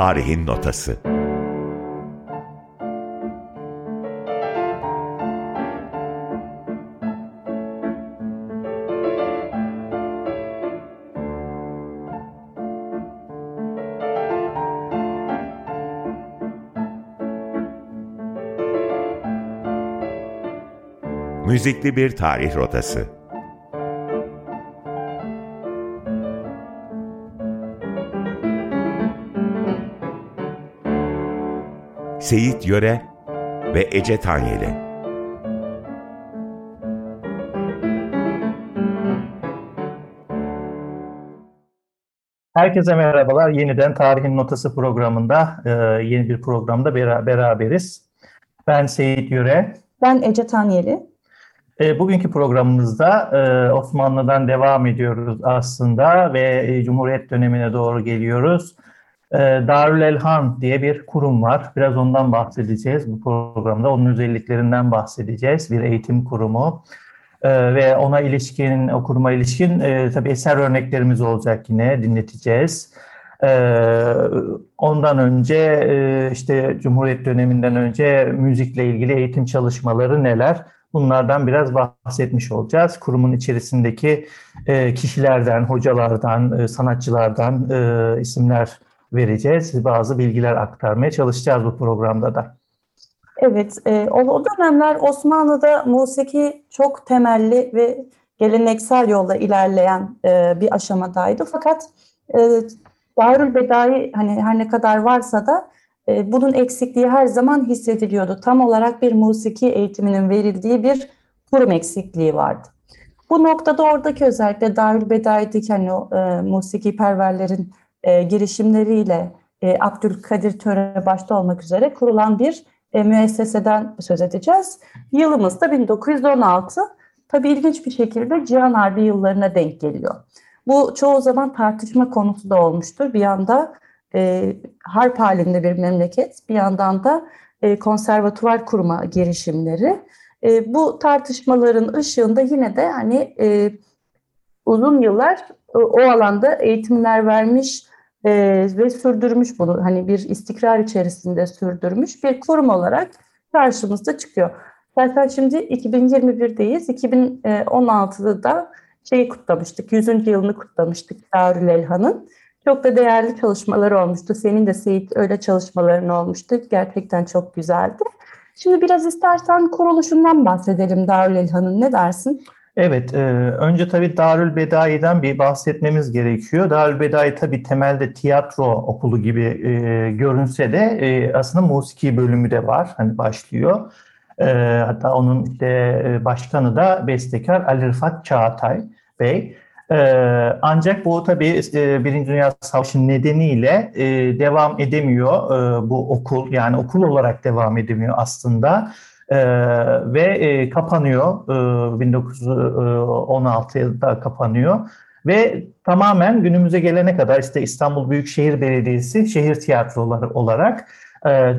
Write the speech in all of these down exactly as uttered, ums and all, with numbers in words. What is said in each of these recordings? Tarihin Notası. Müzikli bir tarih rotası. Seyit Yöre ve Ece Tanyeli. Herkese merhabalar. Yeniden Tarihin Notası programında, yeni bir programda beraberiz. Ben Seyit Yöre. Ben Ece Tanyeli. Bugünkü programımızda Osmanlı'dan devam ediyoruz aslında ve Cumhuriyet dönemine doğru geliyoruz. Darülelhan diye bir kurum var. Biraz ondan bahsedeceğiz bu programda. Onun özelliklerinden bahsedeceğiz. Bir eğitim kurumu ve ona ilişkin, o kuruma ilişkin tabii eser örneklerimiz olacak, yine dinleteceğiz. Ondan önce işte Cumhuriyet döneminden önce müzikle ilgili eğitim çalışmaları neler? Bunlardan biraz bahsetmiş olacağız. Kurumun içerisindeki kişilerden, hocalardan, sanatçılardan isimler vereceğiz. Bazı bilgiler aktarmaya çalışacağız bu programda da. Evet, o dönemler Osmanlı'da musiki çok temelli ve geleneksel yolda ilerleyen bir aşamadaydı. Fakat Dâr'ül-Bedâyi hani her ne kadar varsa da bunun eksikliği her zaman hissediliyordu. Tam olarak bir musiki eğitiminin verildiği bir kurum eksikliği vardı. Bu noktada oradaki özellikle Dâr'ül-Bedâyi'deki hani o e, musiki perverlerin e, girişimleriyle e, Abdülkadir Töre başta olmak üzere kurulan bir e, müesseseden söz edeceğiz. Yılımız da bin dokuz yüz on altı. Tabii ilginç bir şekilde Cihan Harbi yıllarına denk geliyor. Bu çoğu zaman tartışma konusu da olmuştur. Bir yanda E, harp halinde bir memleket, bir yandan da e, konservatuvar kurma girişimleri. E, bu tartışmaların ışığında yine de hani e, uzun yıllar e, o alanda eğitimler vermiş e, ve sürdürmüş bunu, hani bir istikrar içerisinde sürdürmüş bir kurum olarak karşımızda çıkıyor. Zaten şimdi iki bin yirmi birdeyiz, iki bin on altıda da şeyi kutlamıştık, yüzüncü yılını kutlamıştık Darülelhan'ın. Çok da değerli çalışmalar olmuştu. Senin de Seyit öyle çalışmaların olmuştu. Gerçekten çok güzeldi. Şimdi biraz istersen kuruluşundan bahsedelim Darülelhan'ın. Ne dersin? Evet. E, önce tabii Darülbedâyi'den bir bahsetmemiz gerekiyor. Dâr'ül-Bedâyi tabii temelde tiyatro okulu gibi e, görünse de e, aslında musiki bölümü de var. Hani başlıyor. E, hatta onun işte başkanı da bestekar Ali Rıfat Çağatay Bey. Ancak bu tabii Birinci Dünya Savaşı nedeniyle devam edemiyor bu okul, yani okul olarak devam edemiyor aslında ve kapanıyor, bin dokuz yüz on altıda kapanıyor ve tamamen günümüze gelene kadar işte İstanbul Büyükşehir Belediyesi şehir tiyatroları olarak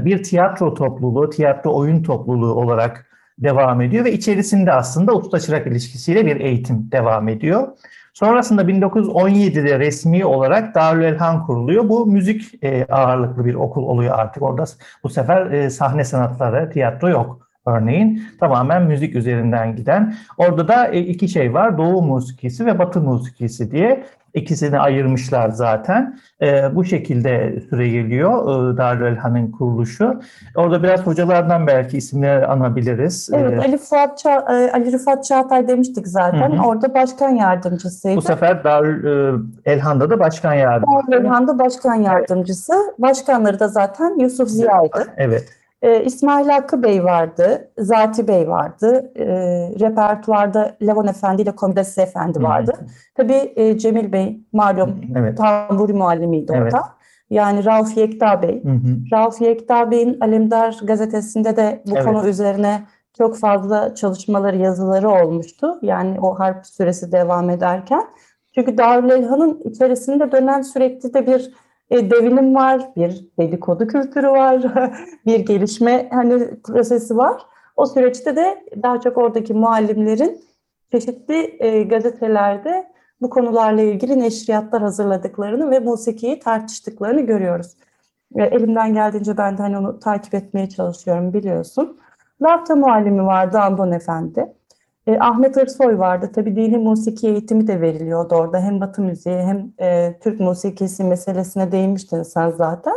bir tiyatro topluluğu, tiyatro oyun topluluğu olarak devam ediyor ve içerisinde aslında usta-çırak ilişkisiyle bir eğitim devam ediyor. Sonrasında bin dokuz yüz on yedide resmi olarak Darülelhan kuruluyor. Bu müzik ağırlıklı bir okul oluyor artık. Orada bu sefer sahne sanatları, tiyatro yok örneğin. Tamamen müzik üzerinden giden. Orada da iki şey var. Doğu musikisi ve Batı musikisi diye ikisini ayırmışlar zaten. Bu şekilde süre geliyor Darülelhan'ın kuruluşu. Orada biraz hocalardan belki isimleri anabiliriz. Evet, Ali Fuat Ça- Ali Rıfat Çağatay demiştik zaten. Hı hı. Orada başkan yardımcısıydı. Bu sefer Darülelhan'da da başkan yardımcısı. Darülelhan'da başkan yardımcısı. Başkanları da zaten Yusuf Ziya'ydı. Evet. Ee, İsmail Hakkı Bey vardı, Zati Bey vardı, e, repertuarda Levon Efendi ile Komitas Efendi vardı. Hmm. Tabii e, Cemil Bey malum, evet, tamburi muallimiydi orada. Evet. Yani Rauf Yekta Bey. Hmm. Rauf Yekta Bey'in Alemdar gazetesinde de bu, evet, konu üzerine çok fazla çalışmaları, yazıları olmuştu. Yani o harp süresi devam ederken. Çünkü Darülelhan'ın içerisinde dönen sürekli de bir devinim var, bir dedikodu kültürü var, bir gelişme hani prosesi var. O süreçte de daha çok oradaki muallimlerin çeşitli e, gazetelerde bu konularla ilgili neşriyatlar hazırladıklarını ve musikiyi tartıştıklarını görüyoruz. E, elimden geldiğince ben de hani onu takip etmeye çalışıyorum, biliyorsun. Lafta muallimi vardı Andon Efendi. E, Ahmet Irsoy vardı. Tabii dini musiki eğitimi de veriliyordu orada. Hem Batı müziği hem e, Türk musikisi meselesine değinmiştin sen zaten.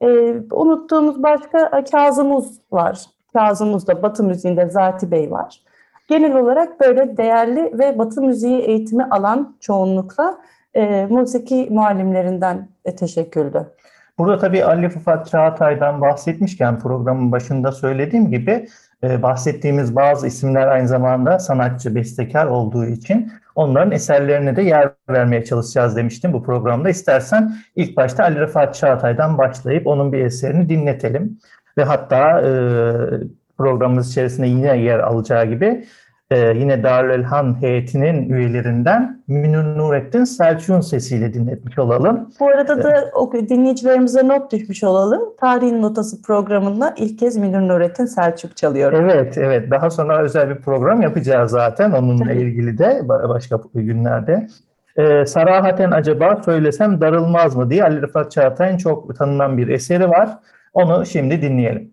E, unuttuğumuz başka Kazım Uz var. Kazım Uz'da Batı müziğinde Zati Bey var. Genel olarak böyle değerli ve Batı müziği eğitimi alan çoğunlukla e, musiki muallimlerinden e, teşekküldü. Burada tabii Ali Rıfat Çağatay'dan bahsetmişken programın başında söylediğim gibi e, bahsettiğimiz bazı isimler aynı zamanda sanatçı, bestekar olduğu için onların eserlerine de yer vermeye çalışacağız demiştim bu programda. İstersen ilk başta Ali Rıfat Çağatay'dan başlayıp onun bir eserini dinletelim ve hatta e, programımız içerisinde yine yer alacağı gibi e, yine Darülelhan heyetinin üyelerinden Münir Nurettin Selçuk'un sesiyle dinletmiş olalım. Bu arada da e, dinleyicilerimize not düşmüş olalım. Tarihin Notası programında ilk kez Münir Nurettin Selçuk çalıyor. Evet, evet. Daha sonra özel bir program yapacağız zaten onunla ilgili de başka günlerde. E, Sarahaten acaba söylesem darılmaz mı diye Ali Rıfat Çağatay'ın çok tanınan bir eseri var. Onu şimdi dinleyelim.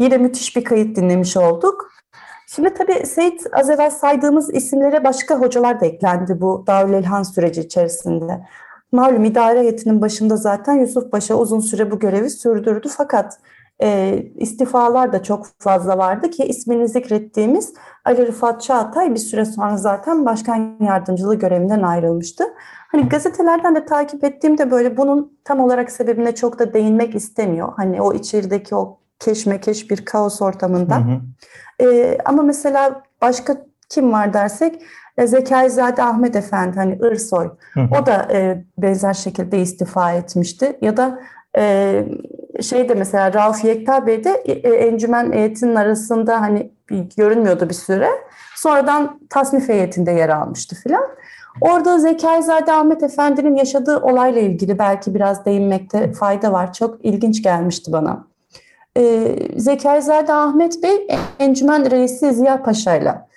Yine müthiş bir kayıt dinlemiş olduk. Şimdi tabii Seyit, az evvel saydığımız isimlere başka hocalar da eklendi bu Darülelhan süreci içerisinde. Malum idare heyetinin başında zaten Yusuf Paşa uzun süre bu görevi sürdürdü. Fakat e, istifalar da çok fazla vardı ki ismini zikrettiğimiz Ali Rıfat Çağatay bir süre sonra zaten başkan yardımcılığı görevinden ayrılmıştı. Hani gazetelerden de takip ettiğimde böyle bunun tam olarak sebebine çok da değinmek istemiyor. Hani o içerideki o keşmekeş bir kaos ortamında. Hı hı. E, ama mesela başka kim var dersek Zekâizade Ahmet Efendi, hani Irsoy, hı hı. o da e, benzer şekilde istifa etmişti. Ya da e, şeyde mesela Rauf Yekta Bey de e, encümen heyetinin arasında hani görünmüyordu bir süre. Sonradan tasnif heyetinde yer almıştı filan. Orada Zekâizade Ahmet Efendi'nin yaşadığı olayla ilgili belki biraz değinmekte fayda var. Çok ilginç gelmişti bana. E, Zekâizade Ahmet Bey encümen reisi Ziya Paşa'yla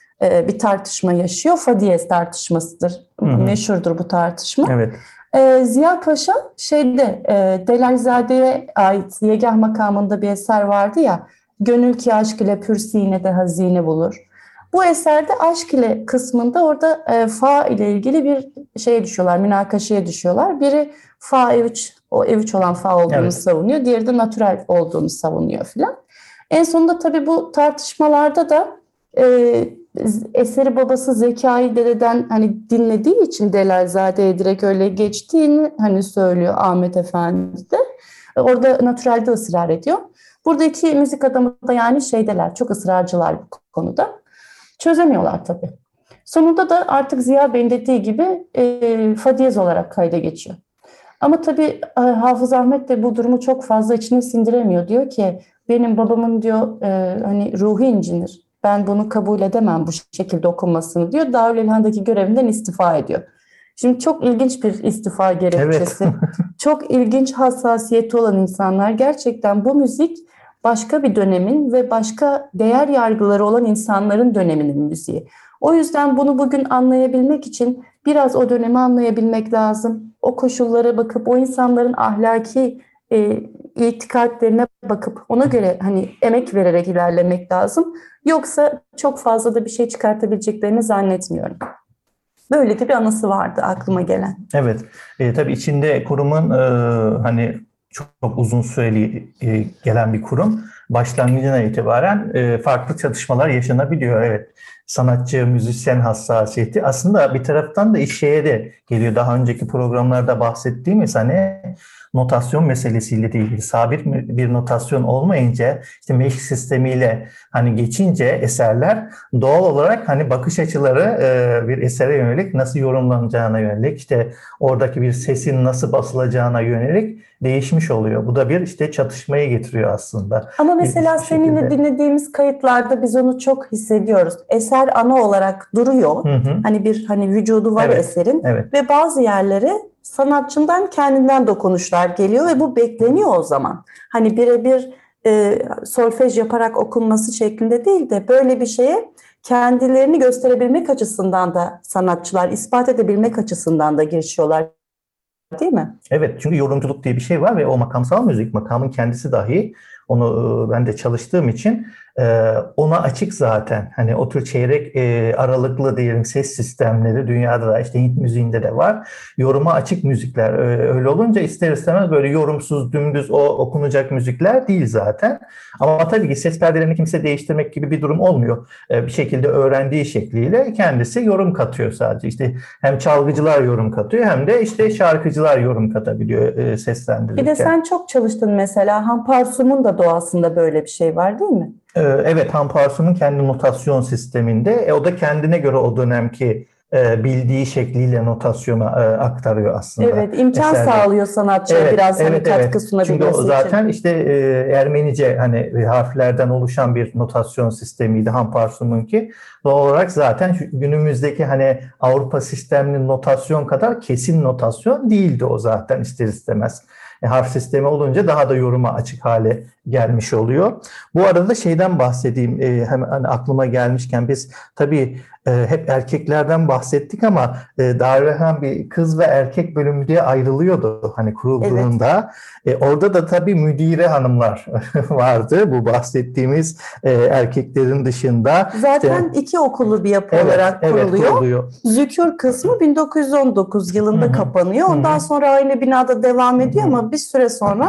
bir tartışma yaşıyor. Fadiyes tartışmasıdır. Hı hı. Meşhurdur bu tartışma. Evet. Ee, Ziya Paşa şeyde e, Delalizade'ye ait Yegâh makamında bir eser vardı ya, gönül ki aşk ile pür sinede hazine bulur. Bu eserde aşk ile kısmında orada e, fa ile ilgili bir şeye düşüyorlar, münakaşaya düşüyorlar. Biri fa E üç, o E üç olan fa olduğunu evet. savunuyor. Diğeri de natural olduğunu savunuyor filan. En sonunda tabii bu tartışmalarda da e, eseri babası Zekai Dede'den hani dinlediği için Delalizade'ye direkt öyle geçtiğini hani söylüyor Ahmet Efendi de. Orada natürelde ısrar ediyor. Buradaki müzik adamı da yani şeydeler, çok ısrarcılar bu konuda. Çözemiyorlar tabii. Sonunda da artık Ziya Bey'in dediği gibi e, fadiyez olarak kayda geçiyor. Ama tabii Hafız Ahmet de bu durumu çok fazla içine sindiremiyor. Diyor ki benim babamın diyor e, hani ruhu incinir. Ben bunu kabul edemem bu şekilde okunmasını diyor. Darülelhan'daki görevinden istifa ediyor. Şimdi çok ilginç bir istifa gerekçesi. Evet. Çok ilginç hassasiyeti olan insanlar. Gerçekten bu müzik başka bir dönemin ve başka değer yargıları olan insanların döneminin müziği. O yüzden bunu bugün anlayabilmek için biraz o dönemi anlayabilmek lazım. O koşullara bakıp o insanların ahlaki e, itikadlerine bakıp ona göre hani emek vererek ilerlemek lazım. Yoksa çok fazla da bir şey çıkartabileceklerini zannetmiyorum. Böyle de bir anısı vardı aklıma gelen. Evet. E, tabii içinde kurumun e, hani çok, çok uzun süreli e, gelen bir kurum. Başlangıcına itibaren e, farklı çatışmalar yaşanabiliyor. Evet. Sanatçı, müzisyen hassasiyeti. Aslında bir taraftan da iş şeye de geliyor. Daha önceki programlarda bahsettiğimiz hani notasyon meselesiyle de ilgili sabit bir notasyon olmayınca işte meşk sistemiyle hani geçince eserler doğal olarak hani bakış açıları bir esere yönelik nasıl yorumlanacağına yönelik işte oradaki bir sesin nasıl basılacağına yönelik değişmiş oluyor. Bu da bir işte çatışmayı getiriyor aslında. Ama mesela seninle dinlediğimiz kayıtlarda biz onu çok hissediyoruz. Eser ana olarak duruyor. Hı hı. Hani bir hani vücudu var evet, eserin evet. ve bazı yerleri sanatçından kendinden dokunuşlar geliyor ve bu bekleniyor o zaman. Hani birebir e, solfej yaparak okunması şeklinde değil de böyle bir şeye kendilerini gösterebilmek açısından da sanatçılar ispat edebilmek açısından da girişiyorlar. Değil mi? Evet, çünkü yorumculuk diye bir şey var ve o makamsal müzik, makamın kendisi dahi onu ben de çalıştığım için ona açık zaten. Hani o tür çeyrek aralıklı diyelim ses sistemleri dünyada da işte Hint müziğinde de var. Yoruma açık müzikler öyle olunca ister istemez böyle yorumsuz dümdüz o okunacak müzikler değil zaten. Ama tabii ki ses perdelerini kimse değiştirmek gibi bir durum olmuyor. Bir şekilde öğrendiği şekliyle kendisi yorum katıyor sadece. İşte hem çalgıcılar yorum katıyor hem de işte şarkıcılar yorum katabiliyor seslendirirken. Bir de sen çok çalıştın mesela Hamparsum'un da doğasında böyle bir şey var değil mi? Evet, Hamparsum'un kendi notasyon sisteminde e, o da kendine göre o dönemki e, bildiği şekliyle notasyona e, aktarıyor aslında. Evet, imkan eserde. Sağlıyor sanatçıya evet, biraz evet, hani katkı evet. sunabilmesi için. Çünkü zaten işte e, Ermenice hani harflerden oluşan bir notasyon sistemiydi Hamparsum'unki. Doğal olarak zaten günümüzdeki hani Avrupa sisteminin notasyon kadar kesin notasyon değildi o zaten ister istemez. E, harf sistemi olunca daha da yoruma açık hale gelmiş oluyor. Bu arada da şeyden bahsedeyim. E, hem hani aklıma gelmişken biz tabii e, hep erkeklerden bahsettik ama e, Dâr'ül-Bedâyi bir kız ve erkek bölümü diye ayrılıyordu hani kurulduğunda. Evet. E, orada da tabii müdire hanımlar vardı. Bu bahsettiğimiz e, erkeklerin dışında. Zaten işte, iki okulu bir yapı evet, olarak kuruluyor. Evet, kuruluyor. Zükür kısmı bin dokuz yüz on dokuz yılında Hı-hı. kapanıyor. Ondan Hı-hı. sonra aynı binada devam ediyor Hı-hı. ama bir süre sonra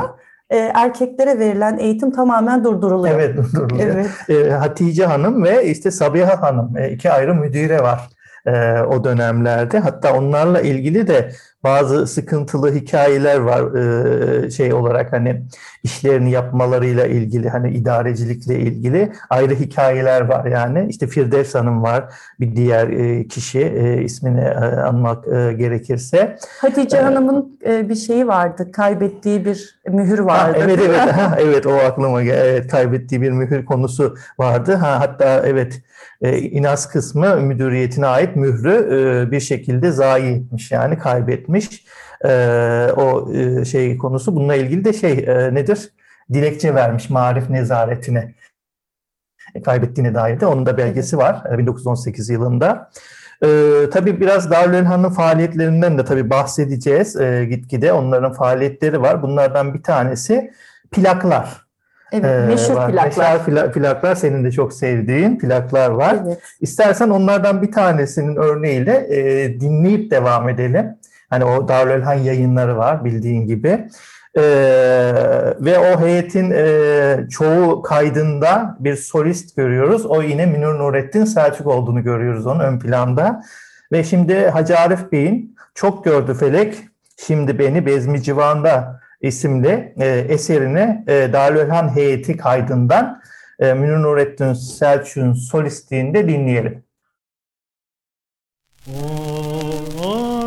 e, erkeklere verilen eğitim tamamen durduruluyor. Evet, durduruluyor. Evet. E, Hatice Hanım ve işte Sabiha Hanım, e, iki ayrı müdüre var e, o dönemlerde. Hatta onlarla ilgili de bazı sıkıntılı hikayeler var, e, şey olarak hani işlerini yapmalarıyla ilgili, hani idarecilikle ilgili ayrı hikayeler var yani. İşte Firdevs Hanım var, bir diğer e, kişi, e, ismini e, anmak e, gerekirse. Hatice ee, Hanım'ın e, bir şeyi vardı, kaybettiği bir mühür vardı. Ha, evet evet ha, evet, o aklıma geldi. Evet, kaybettiği bir mühür konusu vardı. Ha, hatta evet, e, İnas kısmı müdüriyetine ait mührü e, bir şekilde zayi etmiş, yani kaybetmiş. Ee, o şey konusu, bununla ilgili de şey e, nedir? Dilekçe vermiş Maarif Nezaretine e, kaybettiğine dair de, onun da belgesi var bin dokuz yüz on sekiz yılında. Ee, tabii biraz Darülhan'ın faaliyetlerinden de tabii bahsedeceğiz e, gitgide. Onların faaliyetleri var. Bunlardan bir tanesi plaklar. Evet, meşhur var. Plaklar. Meşhur plaklar, senin de çok sevdiğin plaklar var. Evet. İstersen onlardan bir tanesinin örneğiyle e, dinleyip devam edelim. Hani o Darülhan yayınları var bildiğin gibi. E, ve o heyetin e, çoğu kaydında bir solist görüyoruz. O yine Münir Nurettin Selçuk olduğunu görüyoruz onun ön planda. Ve şimdi Hacı Arif Bey'in Çok Gördü Felek, Şimdi Beni Bezmi Civan'da isimli e, eserini e, Darülhan heyeti kaydından e, Münir Nurettin Selçuk'un solistliğinde dinleyelim. Oh,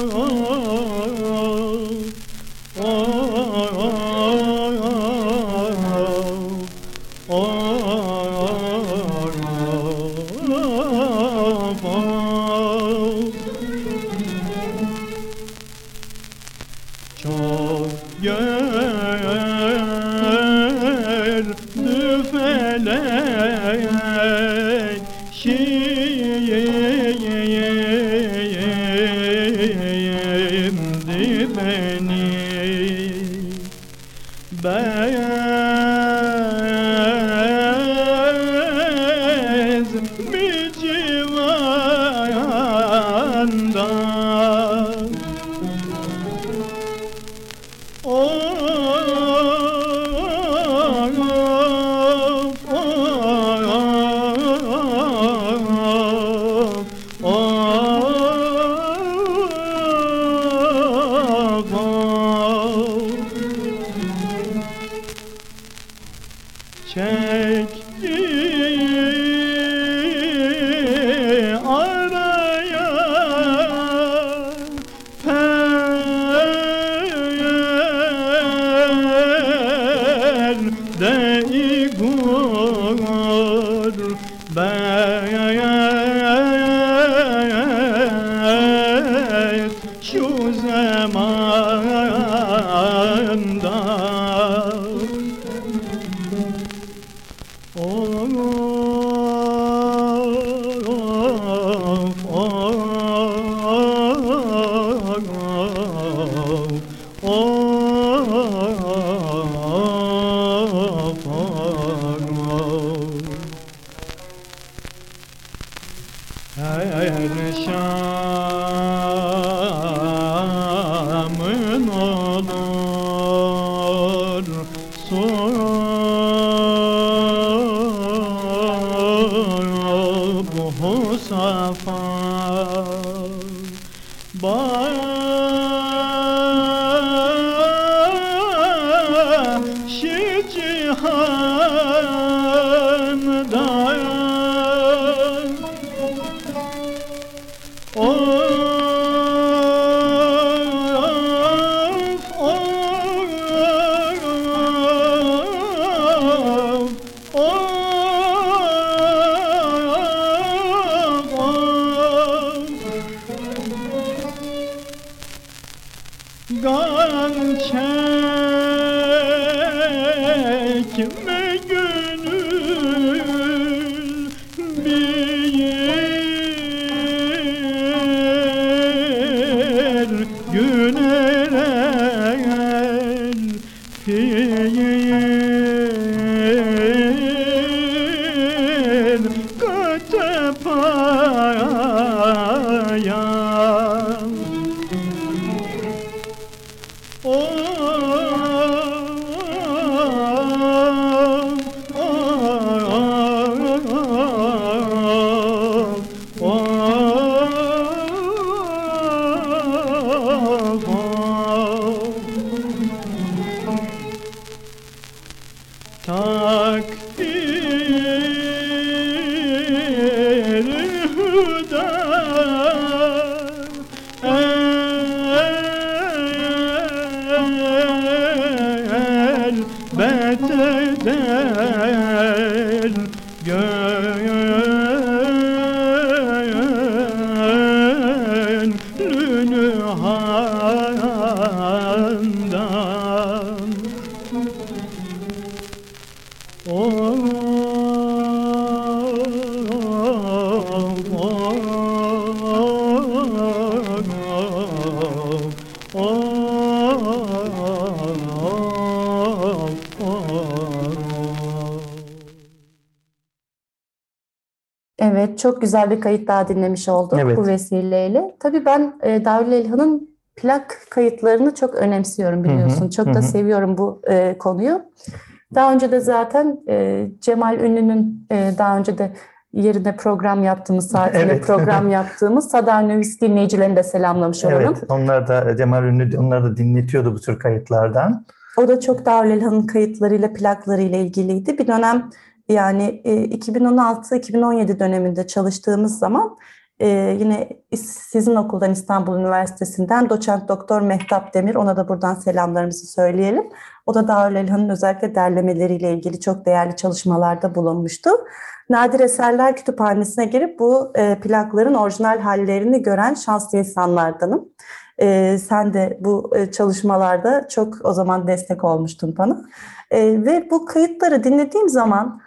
Evet, çok güzel bir kayıt daha dinlemiş olduk, evet, bu vesileyle. Tabii ben e, Darül Elhan'ın plak kayıtlarını çok önemsiyorum, biliyorsun. Hı hı, çok hı. da seviyorum bu e, konuyu. Daha önce de zaten e, Cemal Ünlü'nün e, daha önce de yerine program yaptığımız, saatine evet. program yaptığımız Sadâ-yı Nevîz dinleyicilerini de selamlamış olalım. Evet, onlar da Cemal Ünlü, onlar da dinletiyordu bu tür kayıtlardan. O da çok Darül Elhan'ın kayıtlarıyla, plaklarıyla ilgiliydi. Bir dönem, yani iki bin on altı iki bin on yedi döneminde çalıştığımız zaman yine sizin okuldan, İstanbul Üniversitesi'nden doçent doktor Mehtap Demir, ona da buradan selamlarımızı söyleyelim. O da Dârül Elhan'ın özellikle derlemeleriyle ilgili çok değerli çalışmalarda bulunmuştu. Nadir Eserler Kütüphanesi'ne girip bu plakların orijinal hallerini gören şanslı insanlardanım. Ee, sen de bu e, çalışmalarda çok o zaman destek olmuştun bana. E, ve bu kayıtları dinlediğim zaman,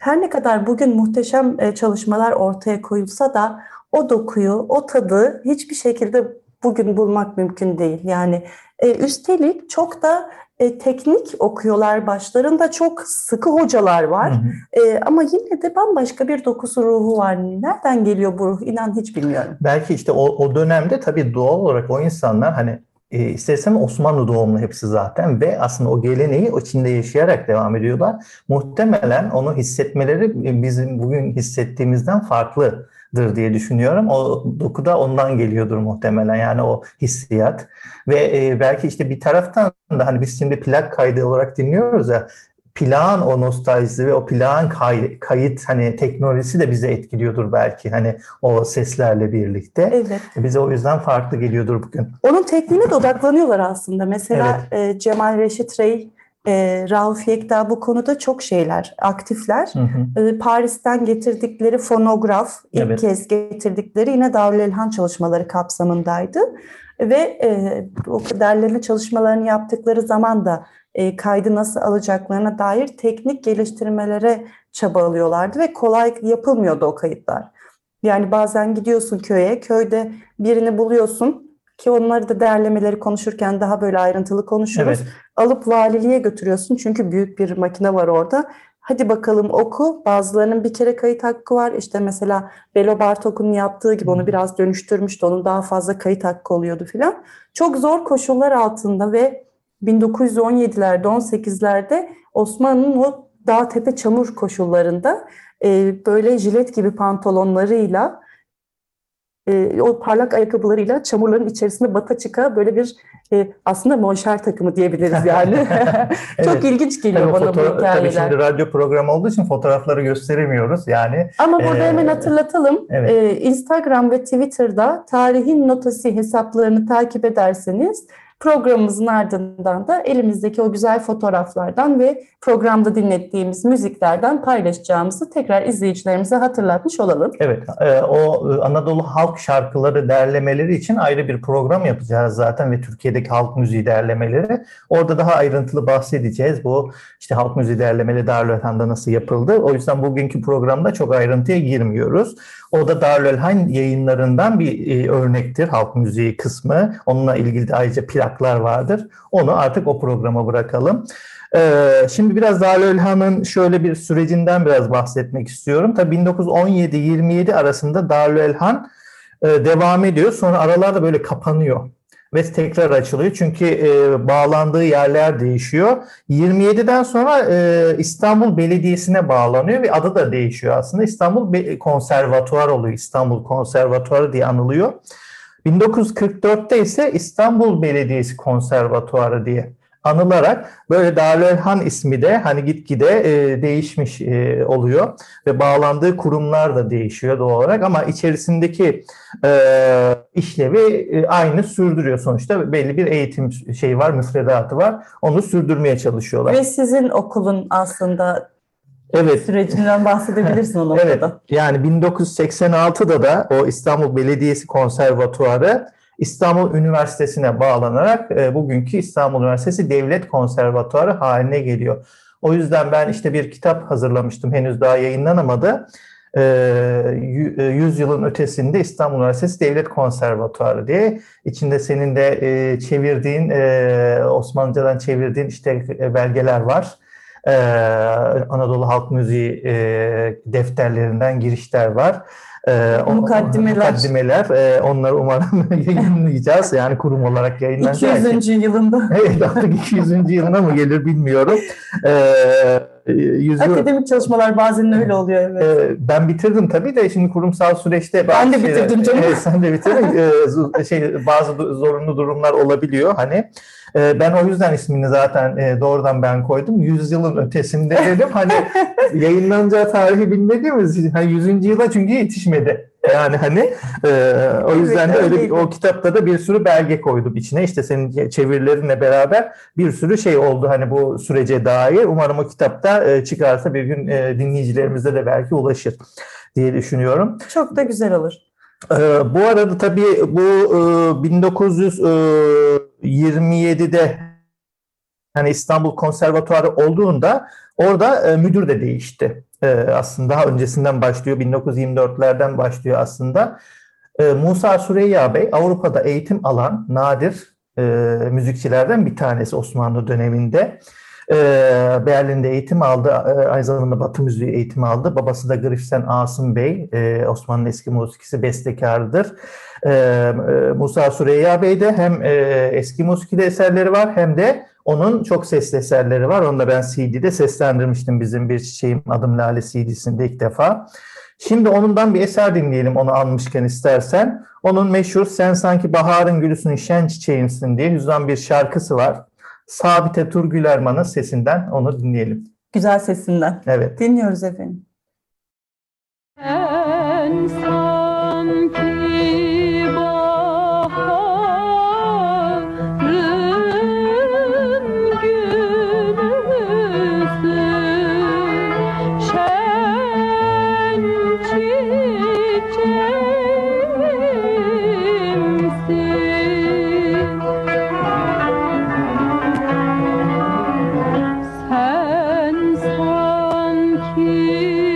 her ne kadar bugün muhteşem e, çalışmalar ortaya koyulsa da o dokuyu, o tadı hiçbir şekilde bugün bulmak mümkün değil. Yani e, üstelik çok da e, teknik okuyorlar, başlarında çok sıkı hocalar var. Hı hı. E, ama yine de bambaşka bir dokusu, ruhu var. Nereden geliyor bu ruh? İnan hiç bilmiyorum. Belki işte o, o dönemde tabii doğal olarak o insanlar hani e, istersen Osmanlı doğumlu hepsi zaten ve aslında o geleneği içinde yaşayarak devam ediyorlar. Muhtemelen onu hissetmeleri bizim bugün hissettiğimizden farklı diye düşünüyorum. O dokuda ondan geliyordur muhtemelen, yani o hissiyat. Ve e, belki işte bir taraftan da hani biz şimdi plak kaydı olarak dinliyoruz ya, plağın o nostaljisi ve o plağın kay, kayıt hani teknolojisi de bize etkiliyordur belki, hani o seslerle birlikte. Evet. Bize o yüzden farklı geliyordur bugün. Onun tekniğine de odaklanıyorlar aslında. Mesela evet. e, Cemal Reşit Rey, E, Rauf Yekta bu konuda çok şeyler, aktifler. Hı hı. E, Paris'ten getirdikleri fonograf, ilk evet. kez getirdikleri yine Dârül Elhan çalışmaları kapsamındaydı. Ve e, o derleme çalışmalarını yaptıkları zaman da e, kaydı nasıl alacaklarına dair teknik geliştirmelere çaba alıyorlardı ve kolay yapılmıyordu o kayıtlar. Yani bazen gidiyorsun köye, köyde birini buluyorsun. Ki onları da derlemeleri konuşurken daha böyle ayrıntılı konuşuyoruz. Evet. Alıp valiliğe götürüyorsun çünkü büyük bir makine var orada. Hadi bakalım oku. Bazılarının bir kere kayıt hakkı var. İşte mesela Belo Bartok'un yaptığı gibi onu biraz dönüştürmüştü. Onun daha fazla kayıt hakkı oluyordu filan. Çok zor koşullar altında ve bin dokuz yüz on yedilerde, on sekizlerde Osmanlı'nın o dağ tepe çamur koşullarında böyle jilet gibi pantolonlarıyla, o parlak ayakkabılarıyla çamurların içerisinde bata çıka böyle bir e, aslında monşer takımı diyebiliriz yani. Çok evet. ilginç geliyor tabii bana foto- bu hikayeler. Tabii şimdi radyo programı olduğu için fotoğrafları gösteremiyoruz yani. Ama burada ee, hemen hatırlatalım. Evet. Ee, Instagram ve Twitter'da Tarihin Notası hesaplarını takip ederseniz programımızın ardından da elimizdeki o güzel fotoğraflardan ve programda dinlettiğimiz müziklerden paylaşacağımızı tekrar izleyicilerimize hatırlatmış olalım. Evet, o Anadolu halk şarkıları derlemeleri için ayrı bir program yapacağız zaten ve Türkiye'deki halk müziği derlemeleri. Orada daha ayrıntılı bahsedeceğiz. Bu işte halk müziği derlemeleri Dârül Elhan'da nasıl yapıldı. O yüzden bugünkü programda çok ayrıntıya girmiyoruz. O da Dârül Elhan yayınlarından bir örnektir halk müziği kısmı. Onunla ilgili de ayrıca plak vardır. Onu artık o programa bırakalım. Ee, şimdi biraz Dârül Elhan'ın şöyle bir sürecinden biraz bahsetmek istiyorum. Tabii bin dokuz yüz on yedi yirmi yedi arasında Dârül Elhan e, devam ediyor. Sonra aralarda böyle kapanıyor ve tekrar açılıyor. Çünkü e, bağlandığı yerler değişiyor. yirmi yediden sonra e, İstanbul Belediyesi'ne bağlanıyor ve adı da değişiyor aslında. İstanbul Be- Konservatuarı oluyor. İstanbul Konservatuarı diye anılıyor. bin dokuz yüz kırk dörtte ise İstanbul Belediyesi Konservatuarı diye anılarak böyle Darülhan ismi de hani gitgide e, değişmiş e, oluyor ve bağlandığı kurumlar da değişiyor doğal olarak, ama içerisindeki e, işlevi e, aynı sürdürüyor sonuçta. Belli bir eğitim şeyi var, müfredatı var. Onu sürdürmeye çalışıyorlar. Ve sizin okulun aslında evet. sürecinden bahsedebilirsin o noktada. Evet. Yani bin dokuz yüz seksen altıda da o İstanbul Belediyesi Konservatuarı İstanbul Üniversitesi'ne bağlanarak e, bugünkü İstanbul Üniversitesi Devlet Konservatuarı haline geliyor. O yüzden ben işte bir kitap hazırlamıştım, henüz daha yayınlanamadı. E, yüzyılın ötesinde İstanbul Üniversitesi Devlet Konservatuarı diye. İçinde senin de e, çevirdiğin, e, Osmanlıcadan çevirdiğin işte belgeler var. Ee, Anadolu Halk Müziği e, defterlerinden girişler var. Ee, mukaddimeler. mukaddimeler e, onları umarım yayınlayacağız. Yani kurum olarak yayınlanacak. iki yüzüncü yılında. Evet, artık iki yüzüncü yılına mı gelir bilmiyorum. Ee, yüzü... Akademik çalışmalar bazen öyle oluyor. Evet. Ee, ben bitirdim tabii de şimdi kurumsal süreçte. Ben de şeyler... bitirdim canım. Evet, sen de bitirdin. ee, şey, bazı zorunlu durumlar olabiliyor. Hani ben o yüzden ismini zaten doğrudan ben koydum. Yüzyılın ötesinde dedim. Hani yayınlanacağı tarihi bilmediğimiz, hani yüzüncü yıla çünkü yetişmedi. Yani hani o yüzden de öyle, o kitapta da bir sürü belge koydum içine. İşte senin çevirilerinle beraber bir sürü şey oldu hani bu sürece dair. Umarım o kitapta çıkarsa bir gün dinleyicilerimize de belki ulaşır diye düşünüyorum. Çok da güzel olur. Ee, bu arada tabii bu e, bin dokuz yüz yirmi yedide yani İstanbul Konservatuarı olduğunda orada e, müdür de değişti. E, aslında daha öncesinden başlıyor, bin dokuz yüz yirmi dörtlerden başlıyor aslında. E, Musa Süreyya Bey Avrupa'da eğitim alan nadir e, müzikçilerden bir tanesi Osmanlı döneminde. Berlin'de eğitim aldı. Aynı zamanda Batı müziği eğitimi aldı. Babası da Grifsen Asım Bey. Osmanlı eski musikisi, bestekarıdır. Musa Süreyya Bey'de hem eski musikide eserleri var hem de onun çok sesli eserleri var. Onu da ben C D'de seslendirmiştim. Bizim Bir Çiçeğim Adım Lale C D'sinde ilk defa. Şimdi onundan bir eser dinleyelim onu anmışken istersen. Onun meşhur Sen Sanki Baharın Gülüsün Şen Çiçeğimsin diye hüzünlü bir şarkısı var. Sabite Turgül Erman'ın sesinden onu dinleyelim. Güzel sesinden. Evet. Dinliyoruz efendim. Ben sanki Thank you.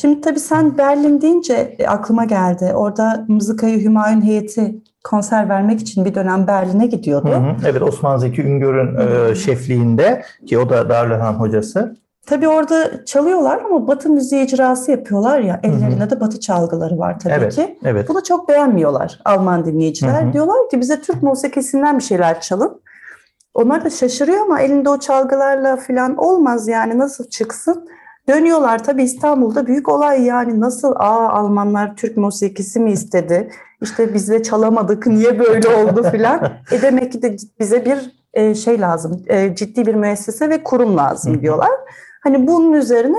Şimdi tabii sen Berlin deyince aklıma geldi. Orada Mızıkayı Hümayun heyeti konser vermek için bir dönem Berlin'e gidiyordu. Hı hı, evet, Osman Zeki Üngör'ün e, şefliğinde, ki o da Darül Erhan hocası. Tabii orada çalıyorlar ama Batı müziği icrası yapıyorlar ya, ellerinde hı hı. de Batı çalgıları var tabii evet, ki. Evet. Bunu çok beğenmiyorlar Alman dinleyiciler. Hı hı. Diyorlar ki bize Türk musikisinden bir şeyler çalın. Onlar da şaşırıyor ama elinde o çalgılarla falan olmaz yani, nasıl çıksın? Dönüyorlar tabii, İstanbul'da büyük olay yani, nasıl aa Almanlar Türk musikisi mi istedi? İşte biz de çalamadık, niye böyle oldu filan. E demek ki de bize bir şey lazım, ciddi bir müessese ve kurum lazım diyorlar. Hani bunun üzerine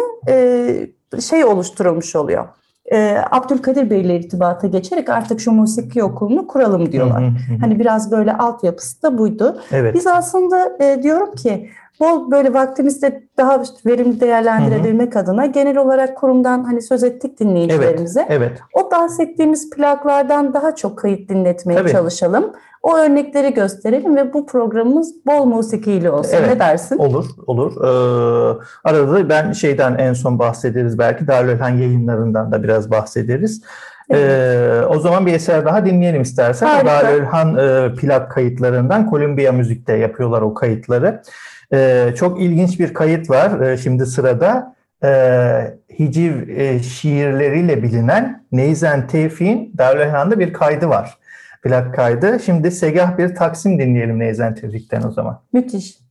şey oluşturulmuş oluyor. Abdülkadir Bey ile irtibata geçerek artık şu musiki okulunu kuralım diyorlar. Hani biraz böyle altyapısı da buydu. Evet. Biz aslında diyorum ki bol böyle vaktimizde daha verimli değerlendirebilmek hı hı. adına genel olarak kurumdan hani söz ettik dinleyicilerimize. Evet, evet. O bahsettiğimiz plaklardan daha çok kayıt dinletmeye Tabii. çalışalım. O örnekleri gösterelim ve bu programımız bol musikiyle olsun. Evet, ne dersin? Olur, olur. Ee, arada da ben şeyden en son bahsederiz belki. Darülhan yayınlarından da biraz bahsederiz. Evet. Ee, o zaman bir eser daha dinleyelim istersen. Darülhan e, plak kayıtlarından Columbia Müzik'te yapıyorlar o kayıtları. Ee, çok ilginç bir kayıt var ee, şimdi sırada. Ee, hiciv e, şiirleriyle bilinen Neyzen Tevfik'in Darülhan'da bir kaydı var. Plak kaydı. Şimdi segah bir taksim dinleyelim Neyzen Tevfik'ten o zaman. Müthiş.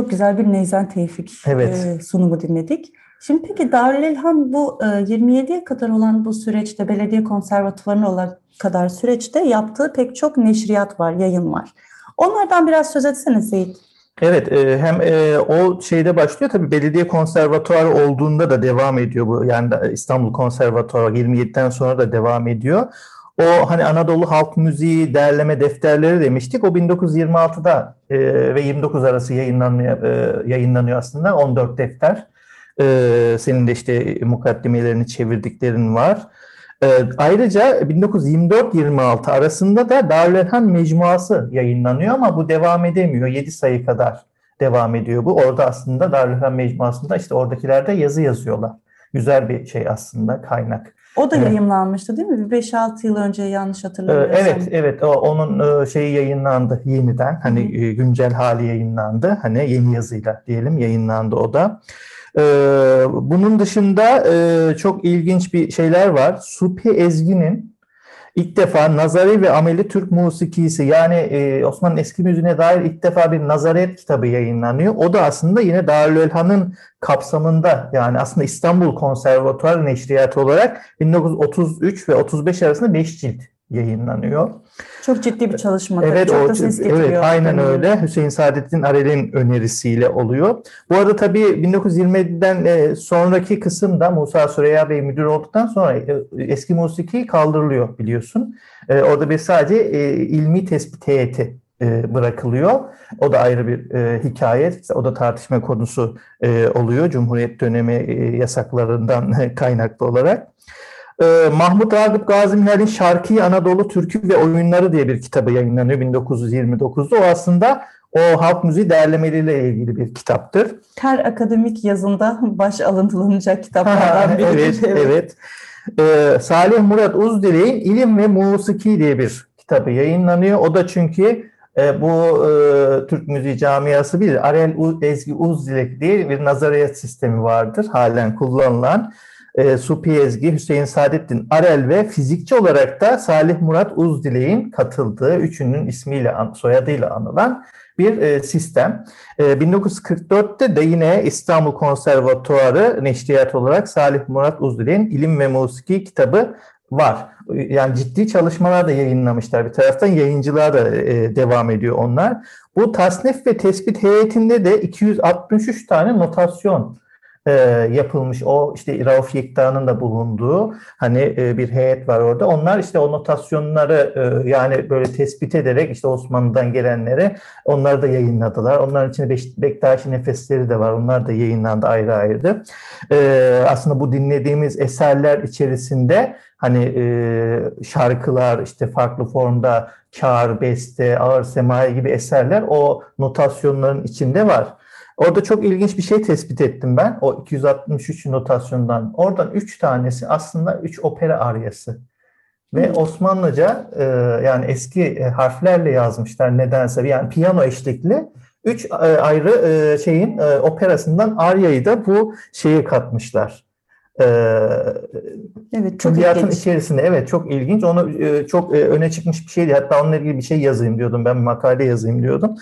çok güzel bir Neyzen Tevfik evet. e, sunumu dinledik. Şimdi peki Darülelhan bu e, yirmi yediye kadar olan bu süreçte, belediye konservatuvarına olan kadar süreçte yaptığı pek çok neşriyat var, yayın var. Onlardan biraz söz etsene Seyit. Evet, e, hem e, o şeyde başlıyor tabii, belediye konservatuarı olduğunda da devam ediyor bu. Yani İstanbul Konservatuarı yirmi yediden sonra da devam ediyor. O hani Anadolu Halk Müziği derleme defterleri demiştik. O bin dokuz yüz yirmi altıda e, ve yirmi dokuz arası yayınlanıyor, e, yayınlanıyor aslında on dört defter. E, senin de işte mukaddimelerini çevirdiklerin var. E, ayrıca bin dokuz yüz yirmi dört yirmi altı arasında da Darülelhan Mecmuası yayınlanıyor ama bu devam edemiyor. yedi sayı kadar devam ediyor bu. Orada aslında Darülelhan Mecmuası'nda işte oradakiler de yazı yazıyorlar. Güzel bir şey aslında, kaynak. O da yayımlanmıştı değil mi? beş altı yıl önce, yanlış hatırlamıyorsam. Evet, evet. Onun şeyi yayınlandı yeniden. Hani Hı. güncel hali yayınlandı. Hani yeni yazıyla diyelim yayınlandı o da. Bunun dışında çok ilginç bir şeyler var. Supi Ezgi'nin ilk defa nazari ve ameli Türk musikisi, yani Osmanlı eski müziğine dair ilk defa bir nazaret kitabı yayınlanıyor. O da aslında yine Darülelhan'ın kapsamında, yani aslında İstanbul Konservatuar Neşriyatı olarak bin dokuz yüz otuz üç ve otuz beş arasında beş cilt yayınlanıyor. Çok ciddi bir çalışma. Evet, çok o, da ses getiriyor. Evet, aynen öyle. Hüseyin Saadettin Arel'in önerisiyle oluyor. Bu arada tabii bin dokuz yüz yirmi yediden sonraki kısımda Musa Süreyya Bey müdür olduktan sonra eski musiki kaldırılıyor biliyorsun. Orada bir sadece ilmi tespit heyeti bırakılıyor. O da ayrı bir e, hikaye. O da tartışma konusu e, oluyor. Cumhuriyet dönemi e, yasaklarından kaynaklı olarak. E, Mahmut Ragıp Gazi Minel'in Şarkî Anadolu Türkü ve Oyunları diye bir kitabı yayınlanıyor bin dokuz yüz yirmi dokuzda. O aslında o halk müziği derlemeleriyle ilgili bir kitaptır. Her akademik yazında baş alıntılanacak kitaplardan biri. Evet, evet. E, Salih Murat Uzdileğin İlim ve Musiki diye bir kitabı yayınlanıyor. O da çünkü E, bu e, Türk müziği camiası bilir. Arel U, Ezgi Uzdilek diye bir nazariyat sistemi vardır. Halen kullanılan e, Supi Ezgi, Hüseyin Saadettin Arel ve fizikçi olarak da Salih Murat Uzdilek'in katıldığı, üçünün ismiyle, soyadıyla anılan bir e, sistem. E, bin dokuz yüz kırk dörtte de yine İstanbul Konservatuarı neşriyat olarak Salih Murat Uzdilek'in İlim ve Musiki kitabı var. Yani ciddi çalışmalar da yayınlamışlar. Bir taraftan yayıncılığa da e, devam ediyor onlar. Bu tasnif ve tespit heyetinde de iki yüz altmış üç tane notasyon e, yapılmış. O işte Rauf Yekta'nın da bulunduğu hani e, bir heyet var orada. Onlar işte o notasyonları e, yani böyle tespit ederek işte Osmanlı'dan gelenleri, onları da yayınladılar. Onların içinde Bektaşi Nefesleri de var. Onlar da yayınlandı ayrı ayrı. E, aslında bu dinlediğimiz eserler içerisinde hani e, şarkılar, işte farklı formda kâr, beste, ağır semai gibi eserler o notasyonların içinde var. Orada çok ilginç bir şey tespit ettim ben. O iki yüz altmış üç notasyondan oradan üç tanesi aslında üç opera aryası. Ve hmm. Osmanlıca e, yani eski harflerle yazmışlar nedense. Yani piyano eşlikli üç ayrı e, şeyin e, operasından aryayı da bu şeye katmışlar. Evet, çok ilginç. içerisinde evet çok ilginç. Onu çok öne çıkmış bir şeydi. Hatta onunla ilgili bir şey yazayım diyordum. Ben bir makale yazayım diyordum.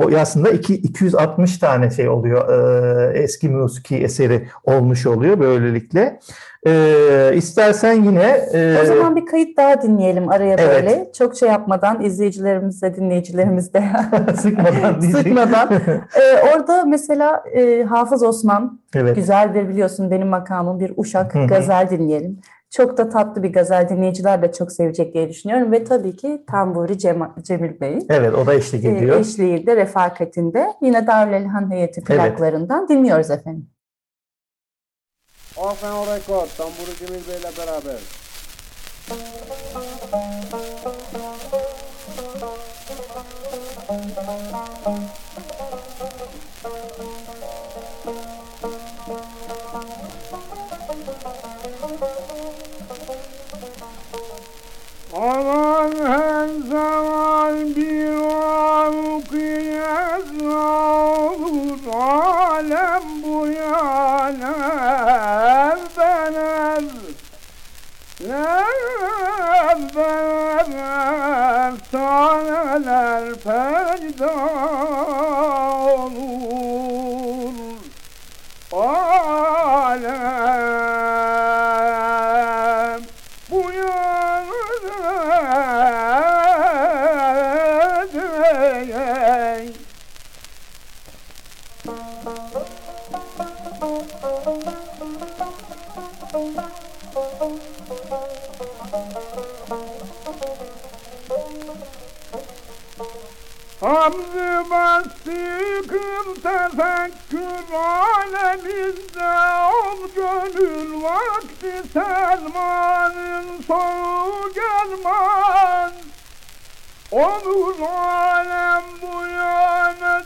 O aslında iki yüz altmış tane şey oluyor. Eski musiki eseri olmuş oluyor böylelikle. Ee, istersen yine e... o zaman bir kayıt daha dinleyelim araya evet. böyle. Çok şey yapmadan izleyicilerimiz de dinleyicilerimiz de sıkmadan. sıkmadan. Ee, orada mesela e, Hafız Osman evet. güzeldir biliyorsun benim makamım bir Uşak Hı-hı. gazel dinleyelim. Çok da tatlı bir gazel, dinleyiciler de çok sevecek diye düşünüyorum ve tabii ki Tamburi Cema, Cemil Bey. Evet, o da eşlik ediyor. E, eşliğinde, refakatinde yine Darülelhan heyeti plaklarından evet. dinliyoruz efendim. Off and record, Tamburi Cemil Bey'le beraber. Aman her zaman bir avukiyet olur, alem bu yana. Efsaneler perda olur. tefekkür alemizde ol gönül vakti Selman'ın soğuğu gelman. Onur alem bu yana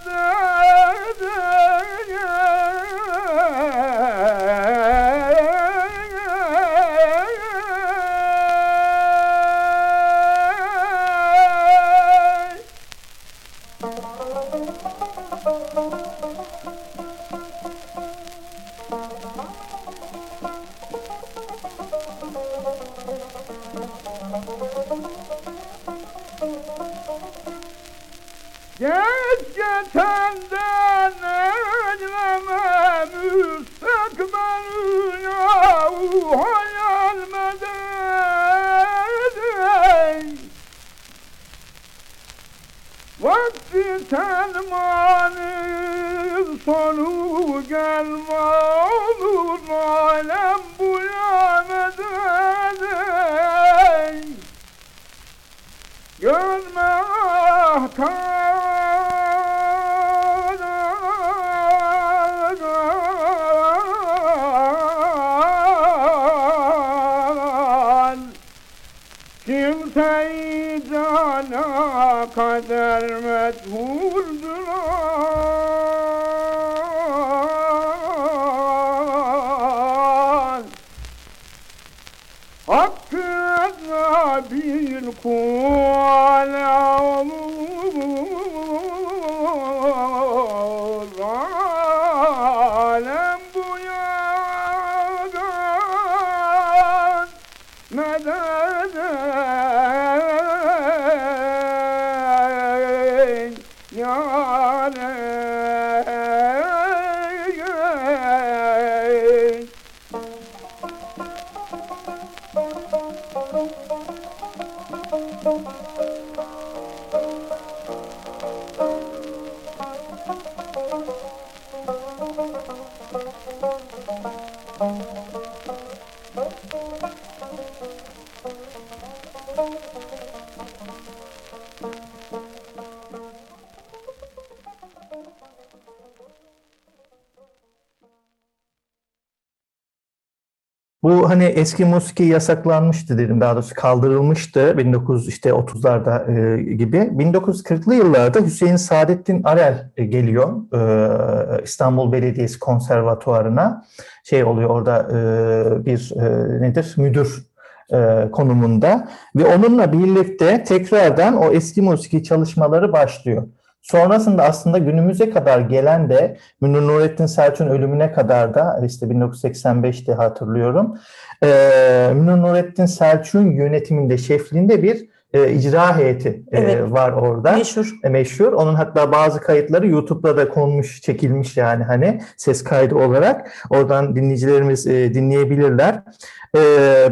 Selman'ın sonu gelme olur alem bu yâmede. Görme ah kâdâl kimseyi cana kader methûl. Bu hani eski musiki yasaklanmıştı dedim, daha doğrusu kaldırılmıştı bin dokuz yüz otuzlarda e, gibi. bin dokuz yüz kırklı yıllarda Hüseyin Saadettin Arel e, geliyor e, İstanbul Belediyesi Konservatuarı'na. Şey oluyor orada e, bir e, nedir müdür e, konumunda ve onunla birlikte tekrardan o eski musiki çalışmaları başlıyor. Sonrasında aslında günümüze kadar gelen de Münir Nurettin Selçuk'un ölümüne kadar da işte bin dokuz yüz seksen beşte hatırlıyorum. Ee, Münir Nurettin Selçuk'un yönetiminde, şefliğinde bir e, icra heyeti e, evet. var orada. Meşhur. E, meşhur. Onun hatta bazı kayıtları YouTube'da da konmuş, çekilmiş yani hani ses kaydı olarak. Oradan dinleyicilerimiz e, dinleyebilirler.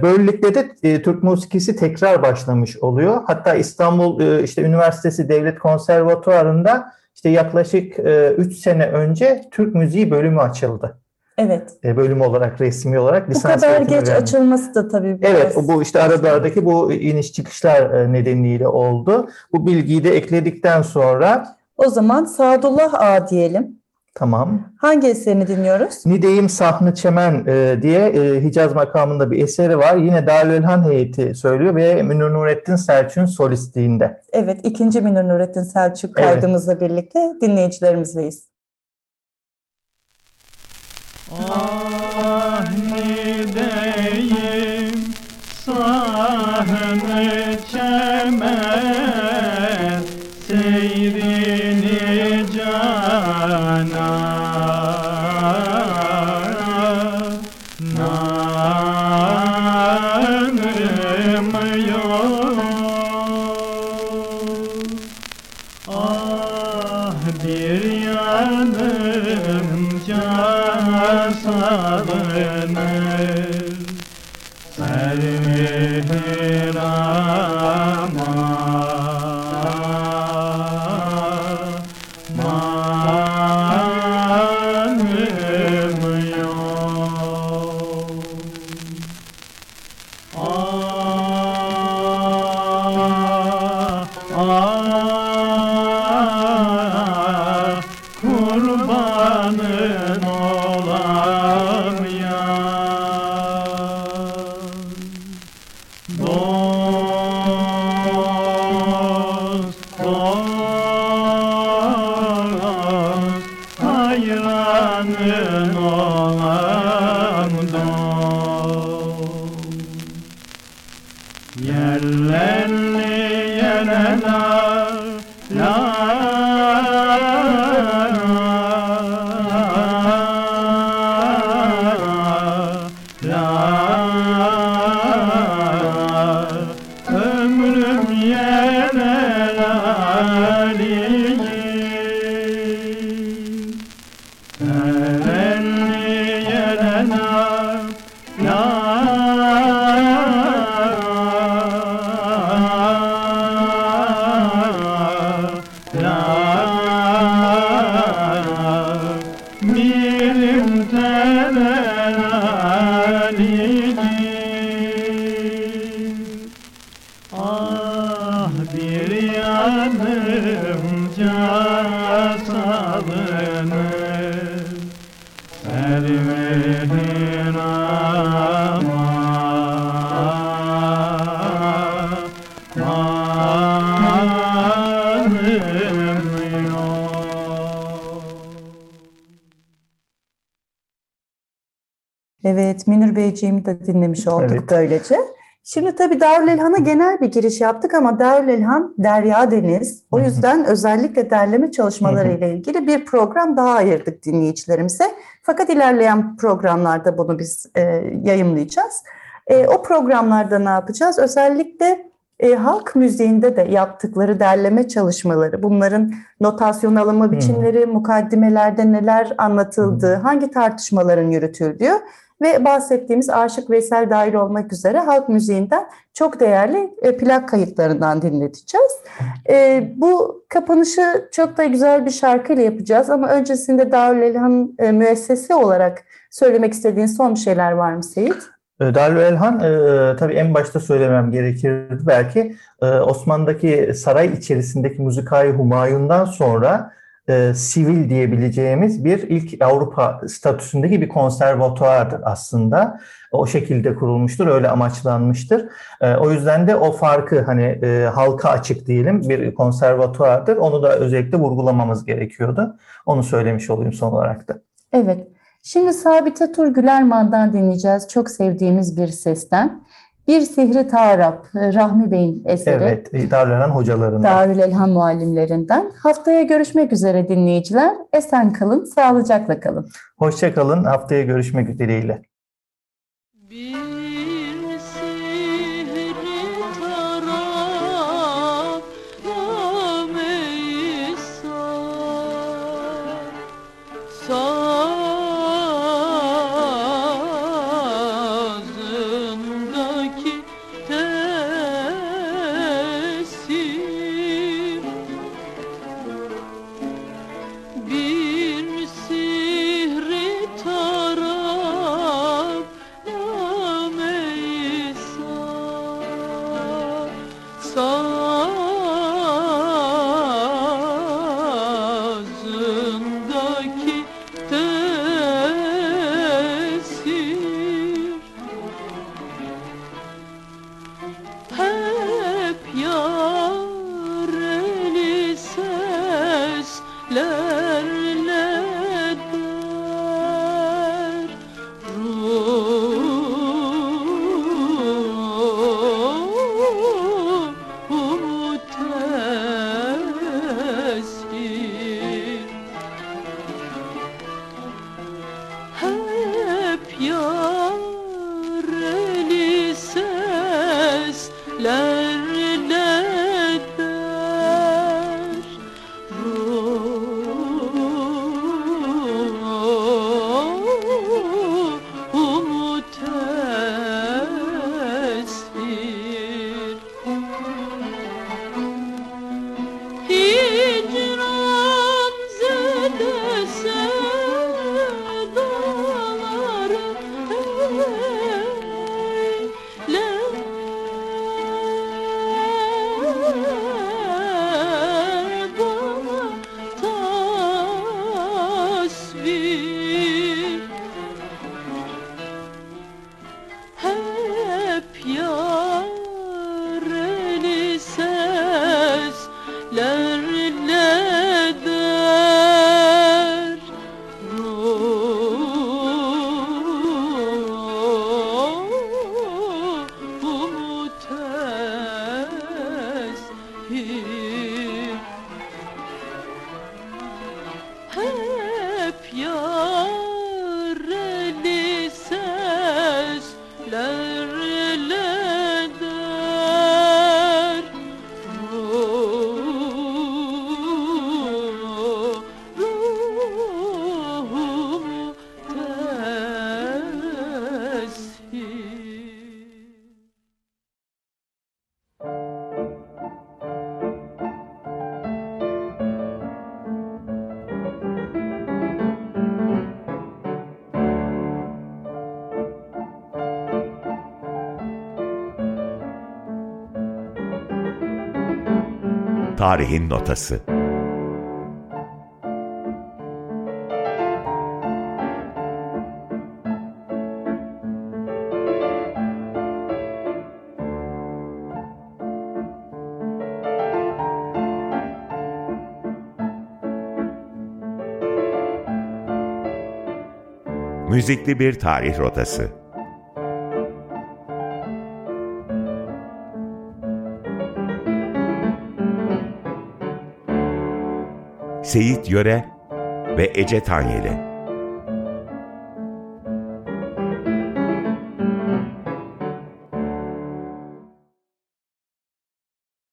Böylelikle de Türk musikisi tekrar başlamış oluyor. Hatta İstanbul işte Üniversitesi Devlet Konservatuarı'nda işte yaklaşık üç sene önce Türk müziği bölümü açıldı. Evet. Bölüm olarak, resmi olarak lisans eğitimi. Bu kadar geç yani. Açılması da tabii biraz. Evet, bu işte aralardaki bu iniş çıkışlar nedeniyle oldu. Bu bilgiyi de ekledikten sonra. O zaman Sadullah Ağa diyelim. Tamam. Hangi eserini dinliyoruz? Nideyim Sahne Çemen e, diye e, Hicaz makamında bir eseri var. Yine Darülhan heyeti söylüyor ve Münir Nurettin Selçuk'un solistliğinde. Evet, ikinci Münir Nurettin Selçuk kaydımızla evet. birlikte dinleyicilerimizleyiz. Ah nideyim sahne çemen seyrini canan. Kurban canın olan yar dost, dost hayranın olan dost yerlerli yere la la Evet, Münir Beyciğimi de dinlemiş olduk evet. Böylece. Şimdi tabii Darülelhan'a genel bir giriş yaptık ama Darülelhan derya deniz. O yüzden özellikle derleme çalışmaları ile ilgili bir program daha ayırdık dinleyicilerimize. Fakat ilerleyen programlarda bunu biz e, yayımlayacağız. E, o programlarda ne yapacağız? Özellikle e, halk müziğinde de yaptıkları derleme çalışmaları, bunların notasyon alınma biçimleri, mukaddimelerde neler anlatıldığı, hangi tartışmaların yürütüldüğü ve bahsettiğimiz Aşık Veysel dahil olmak üzere halk müziğinden çok değerli plak kayıtlarından dinleteceğiz. E, bu kapanışı çok da güzel bir şarkıyla yapacağız ama öncesinde Darülelhan e, müessesi olarak söylemek istediğin son bir şeyler var mı Seyit? Darülelhan e, tabii en başta söylemem gerekirdi belki. E, Osmanlı'daki saray içerisindeki Müzikayı Humayun'dan sonra E, sivil diyebileceğimiz bir ilk Avrupa statüsündeki bir konservatuardır aslında. O şekilde kurulmuştur, öyle amaçlanmıştır. E, o yüzden de o farkı hani e, halka açık diyelim bir konservatuardır. Onu da özellikle vurgulamamız gerekiyordu. Onu söylemiş olayım son olarak da. Evet, şimdi Sabite Tur Gülerman'dan dinleyeceğiz. Çok sevdiğimiz bir sesten. Bir Sihri Tarap, Rahmi Bey'in eseri. Evet, Darülelhan hocalarından. Darülelhan muallimlerinden. Haftaya görüşmek üzere dinleyiciler. Esen kalın, sağlıcakla kalın. Hoşça kalın, haftaya görüşmek dileğiyle. Hicran zedese dağlar Tarihin Notası. Müzikli bir tarih rotası. Seyit Yöre ve Ece Tanyeli.